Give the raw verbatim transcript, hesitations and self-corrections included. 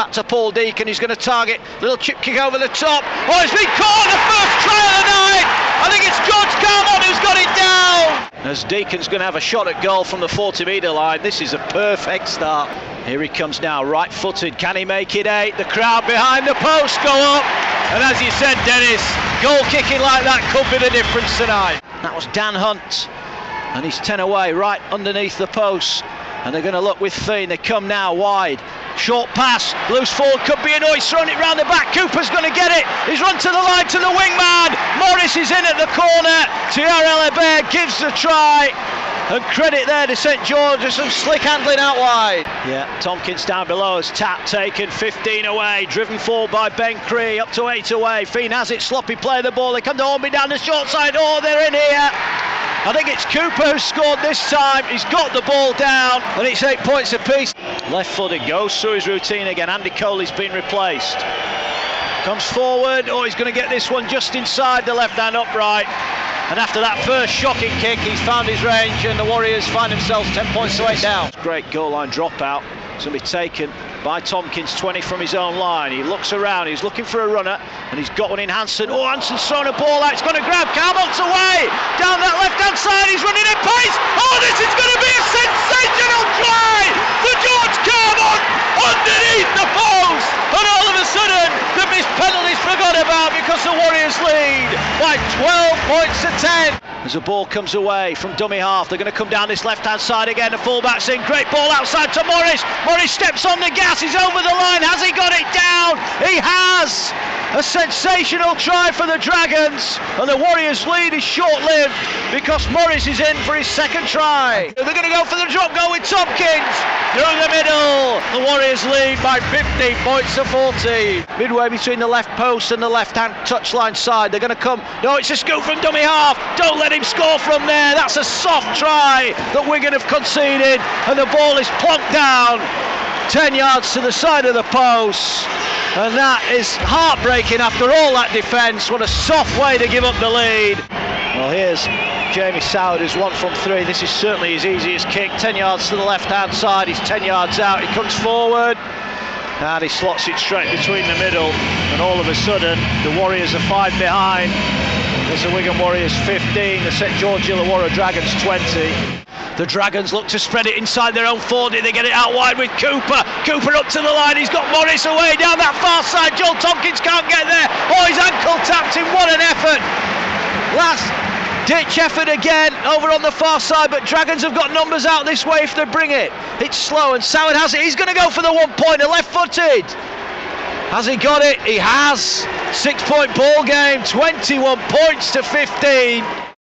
back to Paul Deacon. He's going to target. Little chip kick over the top. Oh, it's been caught on the first try of the night. I think it's George Carmon who's got it down. As Deacon's going to have a shot at goal from the forty metre line. This is a perfect start. Here he comes now, right-footed. Can he make it eight? The crowd behind the post go up. And as you said, Dennis, goal kicking like that could be the difference tonight. That was Dan Hunt. And he's ten away, right underneath the post. And they're going to look with Fien. They come now wide. Short pass, loose forward, could be an noise. Thrown it round the back. Cooper's going to get it. He's run to the line, to the wingman. Morris is in at the corner. Thierry Ellebert gives the try. And credit there to St George for some slick handling out wide. Yeah, Tomkins down below has tap taken, fifteen away, driven forward by Ben Cree, up to eight away. Fiend has it, sloppy play of the ball. They come to Hornby down the short side. Oh, they're in here. I think it's Cooper who scored this time. He's got the ball down, and it's eight points apiece. Left footed, goes through his routine again. Andy Coley's been replaced. Comes forward. Oh, he's going to get this one just inside the left hand upright. And after that first shocking kick, he's found his range, and the Warriors find themselves ten points away down. Great goal line dropout. It's going to be taken by Tomkins, twenty from his own line. He looks around, he's looking for a runner, and he's got one in Hanson. Oh, Hanson's thrown a ball out, it's going to grab. Carmon's away, down that left-hand side, he's running in pace. Oh, this is going to be a sensational try for George Carmon underneath the post. And all of a sudden, the missed penalty is forgot about because the Warriors lead by twelve points to ten. As the ball comes away from dummy half, they're going to come down this left-hand side again. The fullback's in, great ball outside to Morris. Morris steps on the gas, he's over the line. Has he got it down? He has! A sensational try for the Dragons, and the Warriors' lead is short-lived because Morris is in for his second try. They're going to go for the drop goal with Tomkins through the middle. The Warriors lead by fifteen points to fourteen. Midway between the left post and the left-hand touchline side, they're going to come. No, it's a scoop from dummy half. Don't let him score from there. That's a soft try that Wigan have conceded, and the ball is plonked down ten yards to the side of the post. And that is heartbreaking after all that defence. What a soft way to give up the lead. Well, here's Jamie Soward, who's one from three. This is certainly his easiest kick. ten yards to the left-hand side. He's ten yards out. He comes forward. And he slots it straight between the middle. And all of a sudden, the Warriors are five behind. There's the Wigan Warriors fifteen. The St George Illawarra Dragons twenty. The Dragons look to spread it inside their own forty. They get it out wide with Cooper. Cooper up to the line. He's got Morris away down that far side. Joel Tomkins can't get there. Oh, his ankle tapped him. What an effort. Last ditch effort again over on the far side. But Dragons have got numbers out this way if they bring it. It's slow, and Soward has it. He's going to go for the one pointer, left footed. Has he got it? He has. Six point ball game. twenty-one points to fifteen.